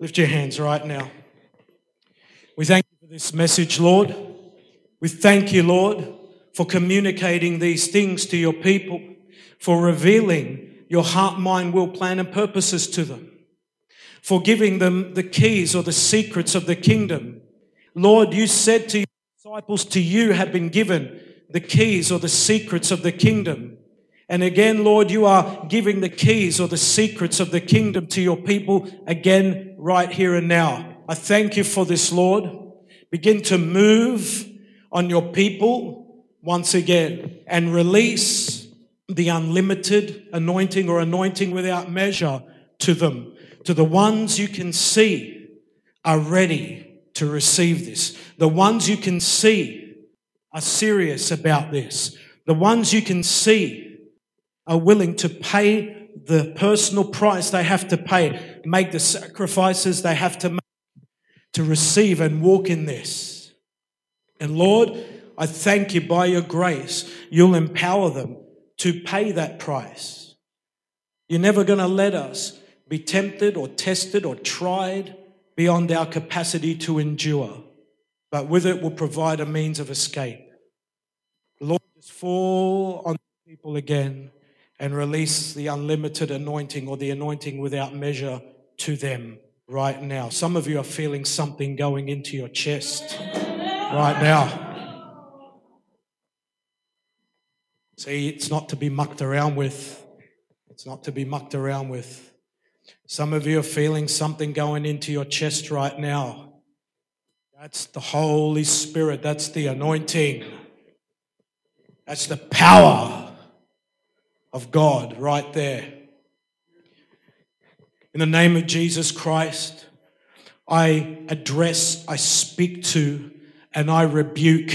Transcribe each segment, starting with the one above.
Lift your hands right now. We thank you for this message, Lord. We thank you, Lord, for communicating these things to your people, for revealing your heart, mind, will, plan and purposes to them, for giving them the keys or the secrets of the kingdom. Lord, you said to your disciples, to you have been given the keys or the secrets of the kingdom. And again, Lord, you are giving the keys or the secrets of the kingdom to your people again right here and now. I thank you for this, Lord. Begin to move on your people once again and release the unlimited anointing or anointing without measure to them, to the ones you can see are ready to receive this. The ones you can see are serious about this. The ones you can see are willing to pay the personal price they have to pay, make the sacrifices they have to make to receive and walk in this. And Lord, I thank you by your grace, you'll empower them to pay that price. You're never going to let us be tempted or tested or tried beyond our capacity to endure, but with it will provide a means of escape. Lord, just fall on people again and release the unlimited anointing or the anointing without measure to them right now. Some of you are feeling something going into your chest right now. See, it's not to be mucked around with. It's not to be mucked around with. Some of you are feeling something going into your chest right now. That's the Holy Spirit. That's the anointing. That's the power of God right there. In the name of Jesus Christ, I address, I speak to, and I rebuke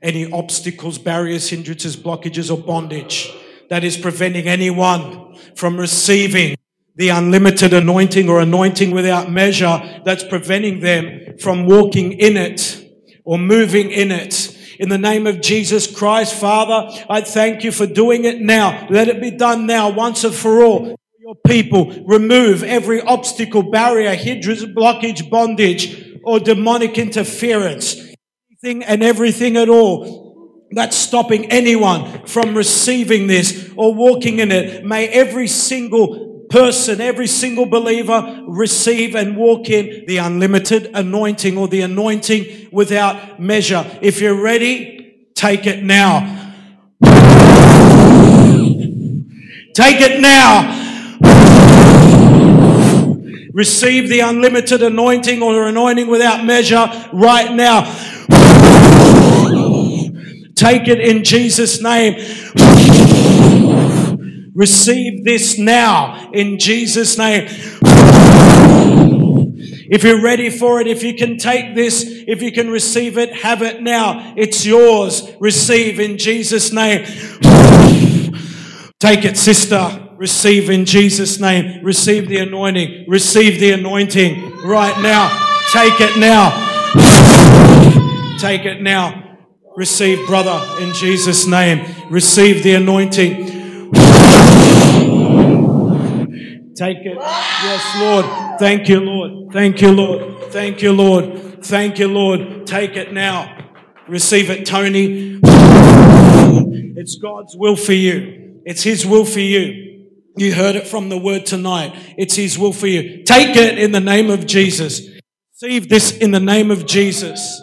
any obstacles, barriers, hindrances, blockages, or bondage that is preventing anyone from receiving the unlimited anointing or anointing without measure, that's preventing them from walking in it or moving in it. In the name of Jesus Christ, Father, I thank you for doing it now. Let it be done now, once and for all. Your people, remove every obstacle, barrier, hindrance, blockage, bondage, or demonic interference. Anything and everything at all that's stopping anyone from receiving this or walking in it. May every single person, every single believer receive and walk in the unlimited anointing or the anointing without measure. If you're ready, take it now. Take it now. Receive the unlimited anointing or anointing without measure right now. Take it in Jesus' name. Receive this now in Jesus' name. If you're ready for it, if you can take this, if you can receive it, have it now. It's yours. Receive in Jesus' name. Take it, sister. Receive in Jesus' name. Receive the anointing. Receive the anointing right now. Take it now. Take it now. Receive, brother, in Jesus' name. Receive the anointing. Take it. Yes, Lord. Thank you, Lord. Thank you, Lord. Thank you, Lord. Thank you, Lord. Take it now. Receive it, Tony. It's God's will for you. It's His will for you. You heard it from the word tonight. It's His will for you. Take it in the name of Jesus. Receive this in the name of Jesus.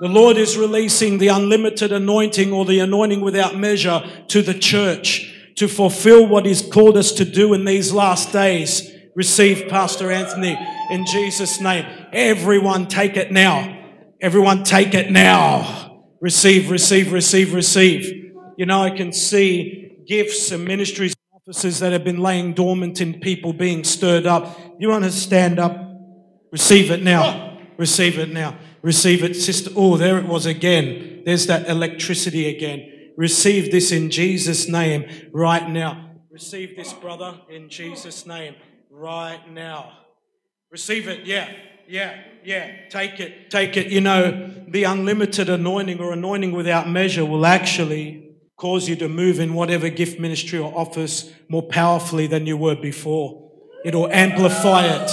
The Lord is releasing the unlimited anointing or the anointing without measure to the church, to fulfill what He's called us to do in these last days. Receive, Pastor Anthony, in Jesus' name. Everyone take it now. Everyone take it now. Receive, receive, receive, receive. You know, I can see gifts and ministries and offices that have been laying dormant in people being stirred up. You want to stand up? Receive it now. Receive it now. Receive it, sister. Oh, there it was again. There's that electricity again. Receive this in Jesus' name right now. Receive this, brother, in Jesus' name right now. Receive it, yeah. Take it, take it. You know, the unlimited anointing or anointing without measure will actually cause you to move in whatever gift, ministry, or office more powerfully than you were before. It'll amplify it.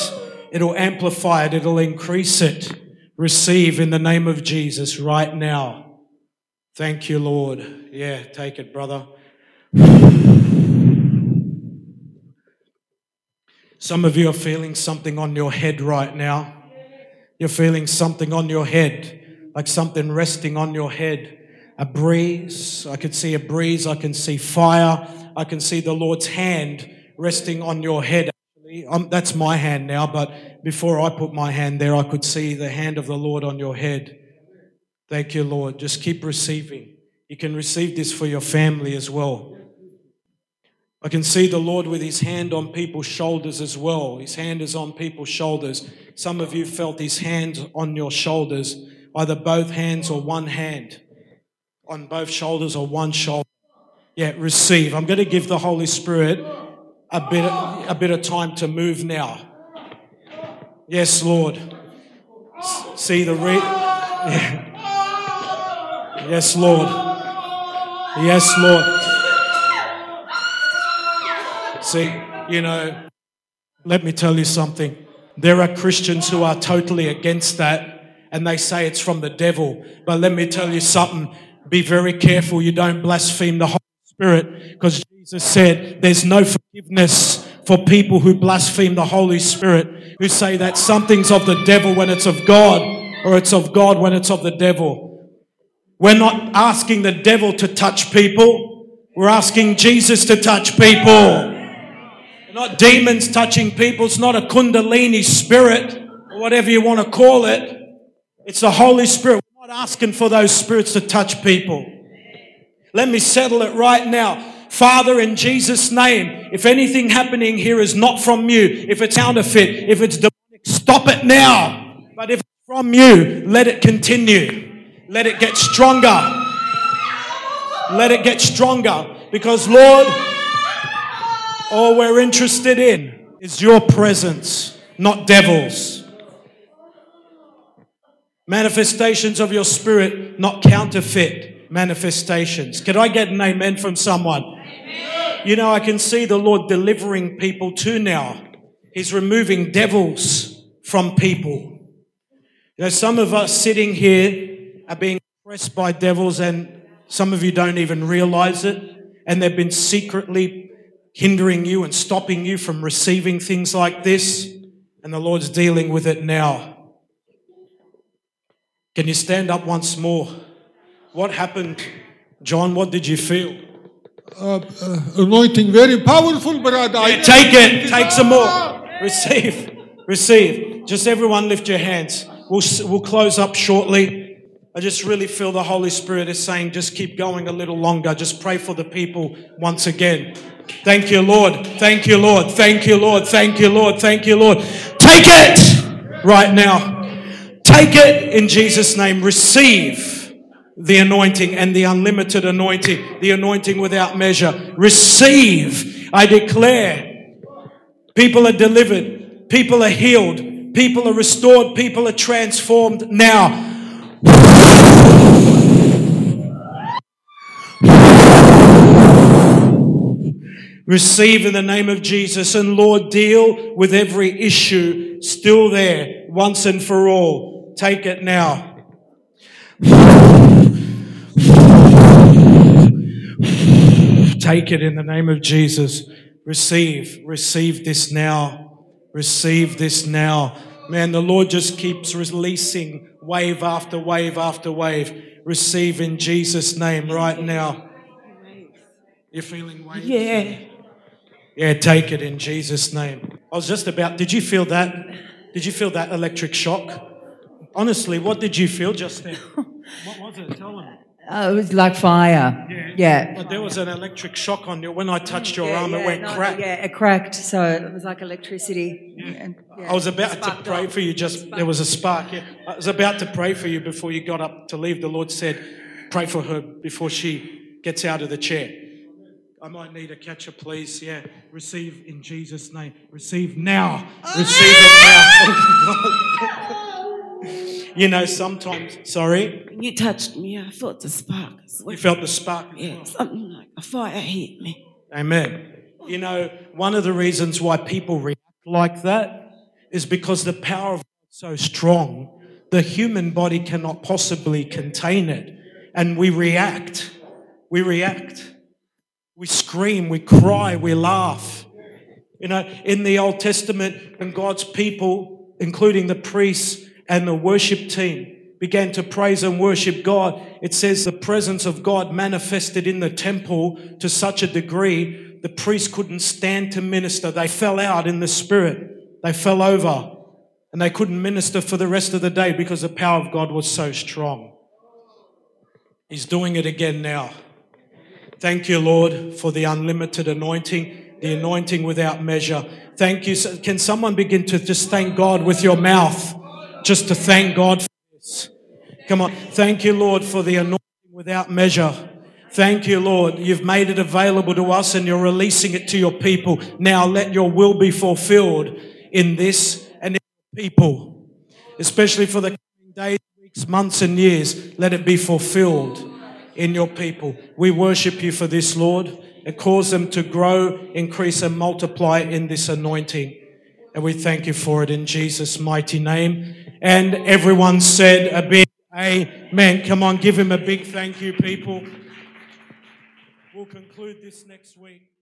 It'll amplify it. It'll increase it. Receive in the name of Jesus right now. Thank you, Lord. Yeah, take it, brother. Some of you are feeling something on your head right now. You're feeling something on your head, like something resting on your head. A breeze. I can see a breeze. I can see fire. I can see the Lord's hand resting on your head. That's my hand now, but before I put my hand there, I could see the hand of the Lord on your head. Thank you, Lord. Just keep receiving. You can receive this for your family as well. I can see the Lord with his hand on people's shoulders as well. His hand is on people's shoulders. Some of you felt his hand on your shoulders, either both hands or one hand. On both shoulders or one shoulder. Yeah, receive. I'm going to give the Holy Spirit a bit of time to move now. Yes, Lord. See the yeah. Yes, Lord. Yes, Lord. See, you know, let me tell you something. There are Christians who are totally against that, and they say it's from the devil. But let me tell you something. Be very careful you don't blaspheme the Holy Spirit, because Jesus said there's no forgiveness for people who blaspheme the Holy Spirit, who say that something's of the devil when it's of God, or it's of God when it's of the devil. We're not asking the devil to touch people. We're asking Jesus to touch people. We're not demons touching people. It's not a kundalini spirit, or whatever you want to call it. It's the Holy Spirit. Asking for those spirits to touch people. Let me settle it right now. Father, in Jesus' name, if anything happening here is not from you, if it's counterfeit, if it's demonic, stop it now. But if it's from you, let it continue. Let it get stronger. Let it get stronger. Because, Lord, all we're interested in is your presence, not devils. Manifestations of your spirit, not counterfeit manifestations. Can I get an amen from someone? Amen. You know, I can see the Lord delivering people too now. He's removing devils from people. You know, some of us sitting here are being oppressed by devils, and some of you don't even realize it. And they've been secretly hindering you and stopping you from receiving things like this. And the Lord's dealing with it now. Can you stand up once more? What happened, John? What did you feel? Anointing, very powerful, brother. Yeah, take it. Take some more. Receive. Receive. Just everyone lift your hands. We'll close up shortly. I just really feel the Holy Spirit is saying, just keep going a little longer. Just pray for the people once again. Thank you, Lord. Thank you, Lord. Thank you, Lord. Thank you, Lord. Thank you, Lord. Take it right now. Take it in Jesus' name. Receive the anointing and the unlimited anointing, the anointing without measure. Receive. I declare people are delivered. People are healed. People are restored. People are transformed now. Receive in the name of Jesus. And Lord, deal with every issue still there once and for all. Take it now. Take it in the name of Jesus. Receive. Receive this now. Receive this now. Man, the Lord just keeps releasing wave after wave after wave. Receive in Jesus' name right now. You're feeling waves? Yeah. Yeah, take it in Jesus' name. I was just about, did you feel that? Did you feel that electric shock? Honestly, what did you feel just then? What was it? Tell them. It was like fire. Yeah. But there was an electric shock on you. When I touched your arm, it went crack. Yeah, it cracked. So it was like electricity. Yeah. I was about to pray for you. There was a spark. Yeah. I was about to pray for you before you got up to leave. The Lord said, pray for her before she gets out of the chair. I might need a catcher, please. Yeah. Receive in Jesus' name. Receive now. Receive it now. Oh, God. You know, sometimes, sorry? You touched me. I felt the spark. You felt the spark? Yeah, something like a fire hit me. Amen. You know, one of the reasons why people react like that is because the power of God is so strong, the human body cannot possibly contain it. And we react. We react. We scream, we cry, we laugh. You know, in the Old Testament, when God's people, including the priests and the worship team, began to praise and worship God, it says the presence of God manifested in the temple to such a degree the priests couldn't stand to minister. They fell out in the spirit. They fell over and they couldn't minister for the rest of the day because the power of God was so strong. He's doing it again now. Thank you, Lord, for the unlimited anointing, the anointing without measure. Thank you. Can someone begin to just thank God with your mouth? Just to thank God for this. Come on. Thank you, Lord, for the anointing without measure. Thank you, Lord. You've made it available to us and you're releasing it to your people. Now let your will be fulfilled in this and in your people, especially for the coming days, weeks, months and years. Let it be fulfilled in your people. We worship you for this, Lord, and cause them to grow, increase and multiply in this anointing. And we thank you for it in Jesus' mighty name. And everyone said a big amen. Come on, give him a big thank you, people. We'll conclude this next week.